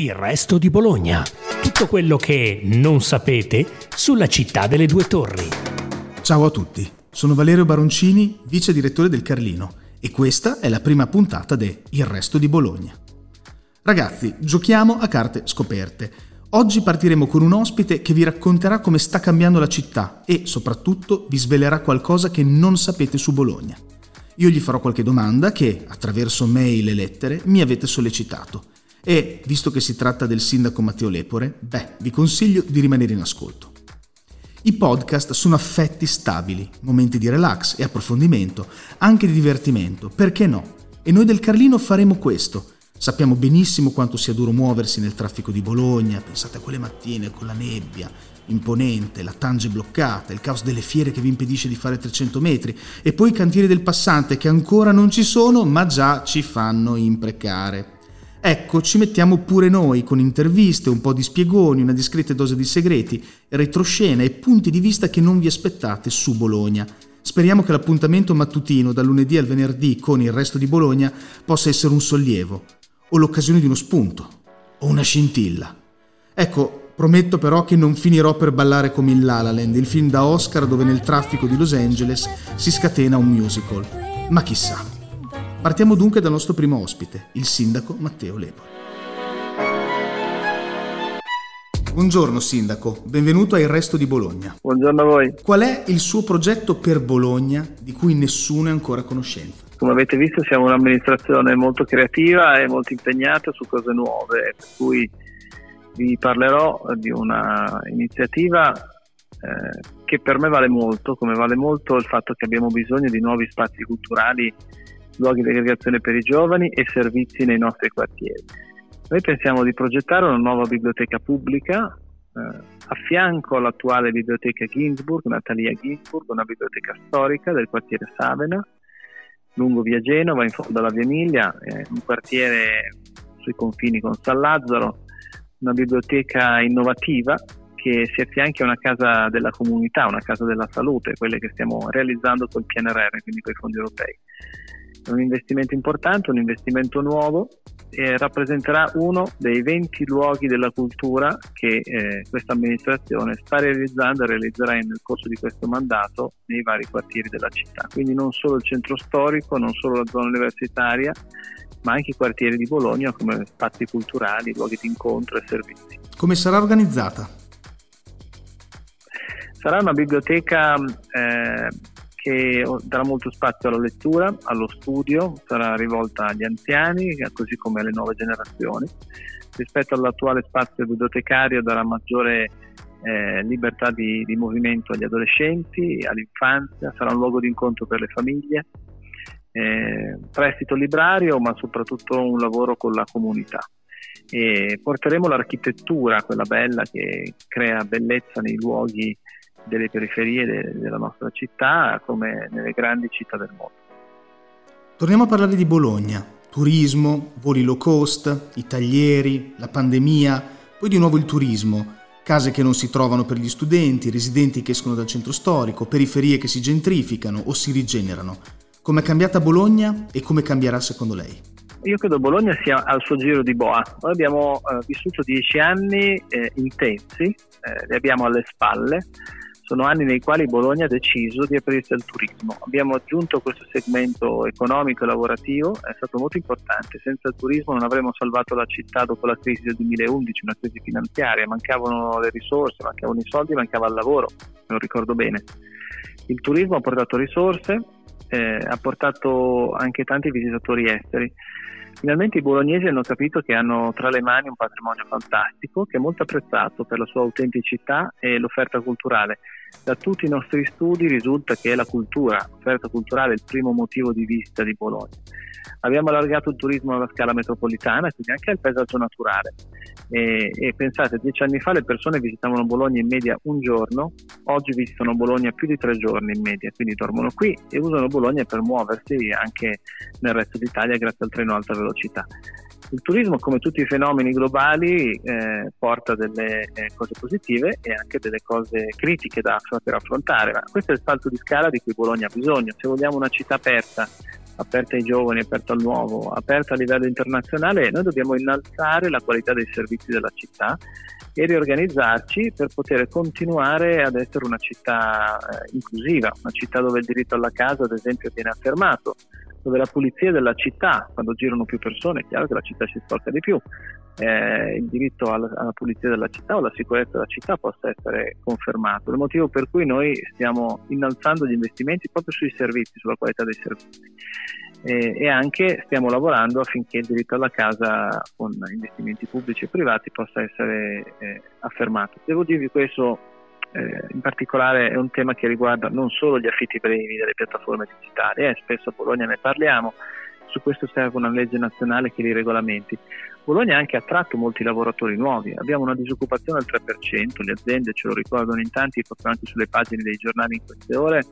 Il resto di Bologna. Tutto quello che non sapete sulla città delle due torri. Ciao a tutti, sono Valerio Baroncini, vice direttore del Carlino, e questa è la prima puntata de Il resto di Bologna. Ragazzi, giochiamo a carte scoperte. Oggi partiremo con un ospite che vi racconterà come sta cambiando la città e, soprattutto, vi svelerà qualcosa che non sapete su Bologna. Io gli farò qualche domanda che, attraverso mail e lettere, mi avete sollecitato. E, visto che si tratta del sindaco Matteo Lepore, vi consiglio di rimanere in ascolto. I podcast sono affetti stabili, momenti di relax e approfondimento, anche di divertimento, perché no? E noi del Carlino faremo questo. Sappiamo benissimo quanto sia duro muoversi nel traffico di Bologna, pensate a quelle mattine con la nebbia imponente, la Tange bloccata, il caos delle fiere che vi impedisce di fare 300 metri e poi i cantieri del passante che ancora non ci sono ma già ci fanno imprecare. Ecco, ci mettiamo pure noi, con interviste, un po' di spiegoni, una discreta dose di segreti, retroscena e punti di vista che non vi aspettate su Bologna. Speriamo che l'appuntamento mattutino, dal lunedì al venerdì, con Il resto di Bologna, possa essere un sollievo, o l'occasione di uno spunto, o una scintilla. Ecco, prometto però che non finirò per ballare come in La La Land, il film da Oscar dove nel traffico di Los Angeles si scatena un musical. Ma chissà. Partiamo dunque dal nostro primo ospite, il sindaco Matteo Lepore. Buongiorno sindaco, benvenuto a Il resto di Bologna. Buongiorno a voi. Qual è il suo progetto per Bologna di cui nessuno è ancora a conoscenza? Come avete visto siamo un'amministrazione molto creativa e molto impegnata su cose nuove, per cui vi parlerò di una iniziativa che per me vale molto, come vale molto il fatto che abbiamo bisogno di nuovi spazi culturali, luoghi di aggregazione per i giovani e servizi nei nostri quartieri. Noi pensiamo di progettare una nuova biblioteca pubblica a fianco all'attuale biblioteca Ginzburg, Natalia Ginzburg, una biblioteca storica del quartiere Savena, lungo via Genova, in fondo alla via Emilia, un quartiere sui confini con San Lazzaro, una biblioteca innovativa che si affianca a una casa della comunità, una casa della salute, quelle che stiamo realizzando col PNRR, quindi con i fondi europei. È un investimento importante, un investimento nuovo e rappresenterà uno dei 20 luoghi della cultura che questa amministrazione sta realizzando e realizzerà nel corso di questo mandato nei vari quartieri della città. Quindi non solo il centro storico, non solo la zona universitaria, ma anche i quartieri di Bologna come spazi culturali, luoghi di incontro e servizi. Come sarà organizzata? Sarà una biblioteca che darà molto spazio alla lettura, allo studio, sarà rivolta agli anziani, così come alle nuove generazioni. Rispetto all'attuale spazio bibliotecario darà maggiore libertà di movimento agli adolescenti, all'infanzia, sarà un luogo di incontro per le famiglie, prestito librario, ma soprattutto un lavoro con la comunità. E porteremo l'architettura, quella bella che crea bellezza nei luoghi delle periferie della nostra città, come nelle grandi città del mondo. Torniamo a parlare di Bologna, turismo, voli low cost, i taglieri, la pandemia, poi di nuovo il turismo, case che non si trovano per gli studenti, residenti che escono dal centro storico, periferie che si gentrificano o si rigenerano. Com'è cambiata Bologna e come cambierà secondo lei? Io credo Bologna sia al suo giro di boa. Noi abbiamo vissuto 10 anni intensi, li abbiamo alle spalle. Sono anni nei quali Bologna ha deciso di aprirsi al turismo. Abbiamo aggiunto questo segmento economico e lavorativo, è stato molto importante. Senza il turismo non avremmo salvato la città dopo la crisi del 2011, una crisi finanziaria. Mancavano le risorse, mancavano i soldi, mancava il lavoro, non ricordo bene. Il turismo ha portato risorse, ha portato anche tanti visitatori esteri. Finalmente i bolognesi hanno capito che hanno tra le mani un patrimonio fantastico che è molto apprezzato per la sua autenticità e l'offerta culturale. Da tutti i nostri studi risulta che è la cultura, l'offerta culturale è il primo motivo di visita di Bologna. Abbiamo allargato il turismo alla scala metropolitana, quindi anche al paesaggio naturale. E pensate, 10 anni fa le persone visitavano Bologna in media un giorno, oggi visitano Bologna più di 3 giorni in media, quindi dormono qui e usano Bologna per muoversi anche nel resto d'Italia grazie al treno a alta velocità. Il turismo, come tutti i fenomeni globali, porta delle cose positive e anche delle cose critiche da affrontare, ma questo è il salto di scala di cui Bologna ha bisogno. Se vogliamo una città aperta, aperta ai giovani, aperta al nuovo, aperta a livello internazionale, noi dobbiamo innalzare la qualità dei servizi della città e riorganizzarci per poter continuare ad essere una città inclusiva, una città dove il diritto alla casa, ad esempio, viene affermato, dove la pulizia della città, quando girano più persone è chiaro che la città si sporca di più, il diritto alla pulizia della città o alla sicurezza della città possa essere confermato. Il motivo per cui noi stiamo innalzando gli investimenti proprio sui servizi, sulla qualità dei servizi, e anche stiamo lavorando affinché il diritto alla casa con investimenti pubblici e privati possa essere affermato. Devo dirvi questo, in particolare è un tema che riguarda non solo gli affitti brevi delle piattaforme digitali, spesso a Bologna ne parliamo, su questo serve una legge nazionale che li regolamenti. Bologna ha anche attratto molti lavoratori nuovi, abbiamo una disoccupazione al 3%, le aziende ce lo ricordano in tanti, proprio anche sulle pagine dei giornali in queste ore,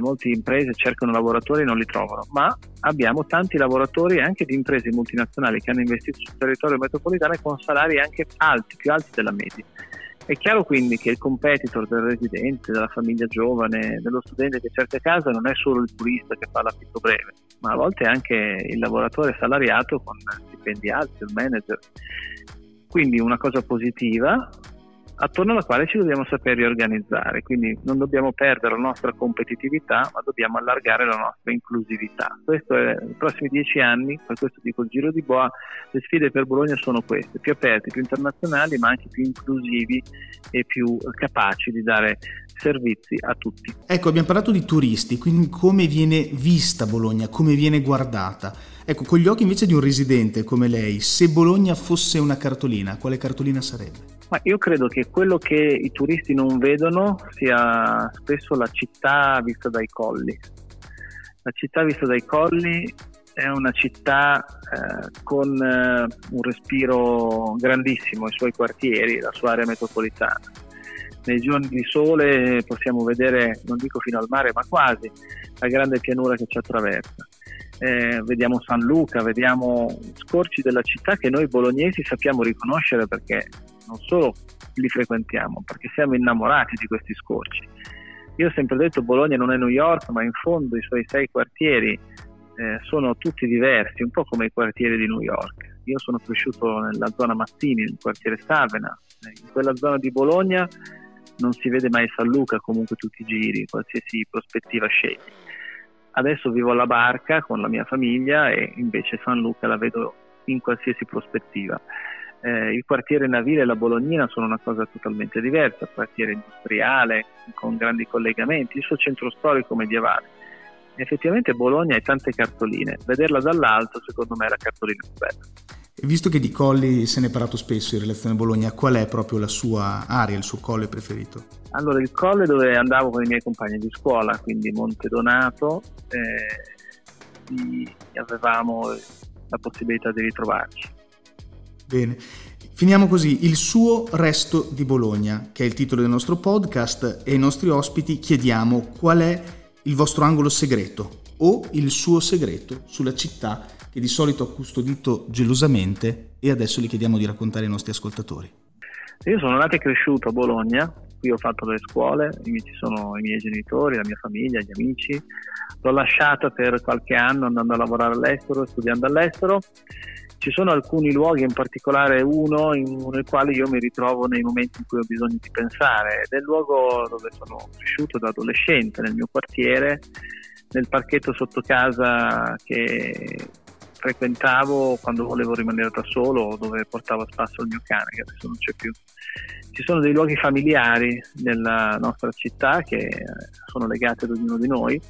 molte imprese cercano lavoratori e non li trovano, ma abbiamo tanti lavoratori anche di imprese multinazionali che hanno investito sul territorio metropolitano con salari anche alti, più alti della media. È chiaro quindi che il competitor del residente, della famiglia giovane, dello studente che cerca casa non è solo il turista che fa l'affitto breve, ma a volte anche il lavoratore salariato con stipendi alti, il manager. Quindi una cosa positiva attorno alla quale ci dobbiamo saper riorganizzare, quindi non dobbiamo perdere la nostra competitività, ma dobbiamo allargare la nostra inclusività. Questo è i prossimi 10 anni, per questo dico il giro di boa, le sfide per Bologna sono queste, più aperti, più internazionali, ma anche più inclusivi e più capaci di dare servizi a tutti. Ecco, abbiamo parlato di turisti, quindi come viene vista Bologna, come viene guardata. Ecco, con gli occhi invece di un residente come lei, se Bologna fosse una cartolina, quale cartolina sarebbe? Ma io credo che quello che i turisti non vedono sia spesso la città vista dai colli. La città vista dai colli è una città con un respiro grandissimo, i suoi quartieri, la sua area metropolitana. Nei giorni di sole possiamo vedere, non dico fino al mare, ma quasi, la grande pianura che ci attraversa. Vediamo San Luca, vediamo scorci della città che noi bolognesi sappiamo riconoscere perché non solo li frequentiamo, perché siamo innamorati di questi scorci. Io ho sempre detto Bologna non è New York, ma in fondo i suoi 6 quartieri sono tutti diversi, un po' come i quartieri di New York. Io sono cresciuto nella zona Mazzini, nel quartiere Savena, in quella zona di Bologna non si vede mai San Luca, comunque tu ti giri, qualsiasi prospettiva scegli. Adesso vivo alla Barca con la mia famiglia e invece San Luca la vedo in qualsiasi prospettiva. Il quartiere Navile e la Bolognina sono una cosa totalmente diversa, quartiere industriale con grandi collegamenti, il suo centro storico medievale. Effettivamente Bologna ha tante cartoline, vederla dall'alto secondo me è la cartolina più bella. Visto che di colli se ne è parlato spesso in relazione a Bologna, qual è proprio la sua area, il suo colle preferito? Allora, il colle dove andavo con i miei compagni di scuola, quindi Monte Donato, avevamo la possibilità di ritrovarci. Bene, finiamo così. Il suo Resto di Bologna, che è il titolo del nostro podcast, e ai nostri ospiti chiediamo qual è il vostro angolo segreto o il suo segreto sulla città che di solito ha custodito gelosamente e adesso li chiediamo di raccontare ai nostri ascoltatori. Io sono nato e cresciuto a Bologna, qui ho fatto le scuole, ci sono i miei genitori, la mia famiglia, gli amici. L'ho lasciata per qualche anno andando a lavorare all'estero, studiando all'estero. Ci sono alcuni luoghi, in particolare uno nel quale io mi ritrovo nei momenti in cui ho bisogno di pensare, ed è il luogo dove sono cresciuto da adolescente, nel mio quartiere, nel parchetto sotto casa che frequentavo quando volevo rimanere da solo, dove portavo a spasso il mio cane che adesso non c'è più. Ci sono dei luoghi familiari nella nostra città che sono legati ad ognuno di noi.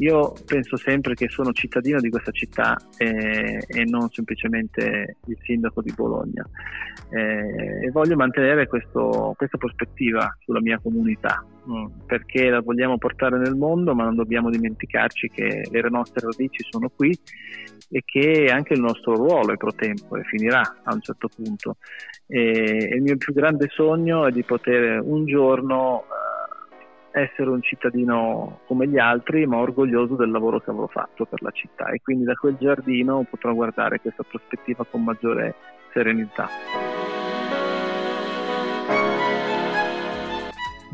Io penso sempre che sono cittadino di questa città e non semplicemente il sindaco di Bologna, e voglio mantenere questa prospettiva sulla mia comunità, perché la vogliamo portare nel mondo, ma non dobbiamo dimenticarci che le nostre radici sono qui e che anche il nostro ruolo è pro tempore, finirà a un certo punto, e il mio più grande sogno è di poter un giorno essere un cittadino come gli altri, ma orgoglioso del lavoro che avrò fatto per la città, e quindi da quel giardino potrò guardare questa prospettiva con maggiore serenità.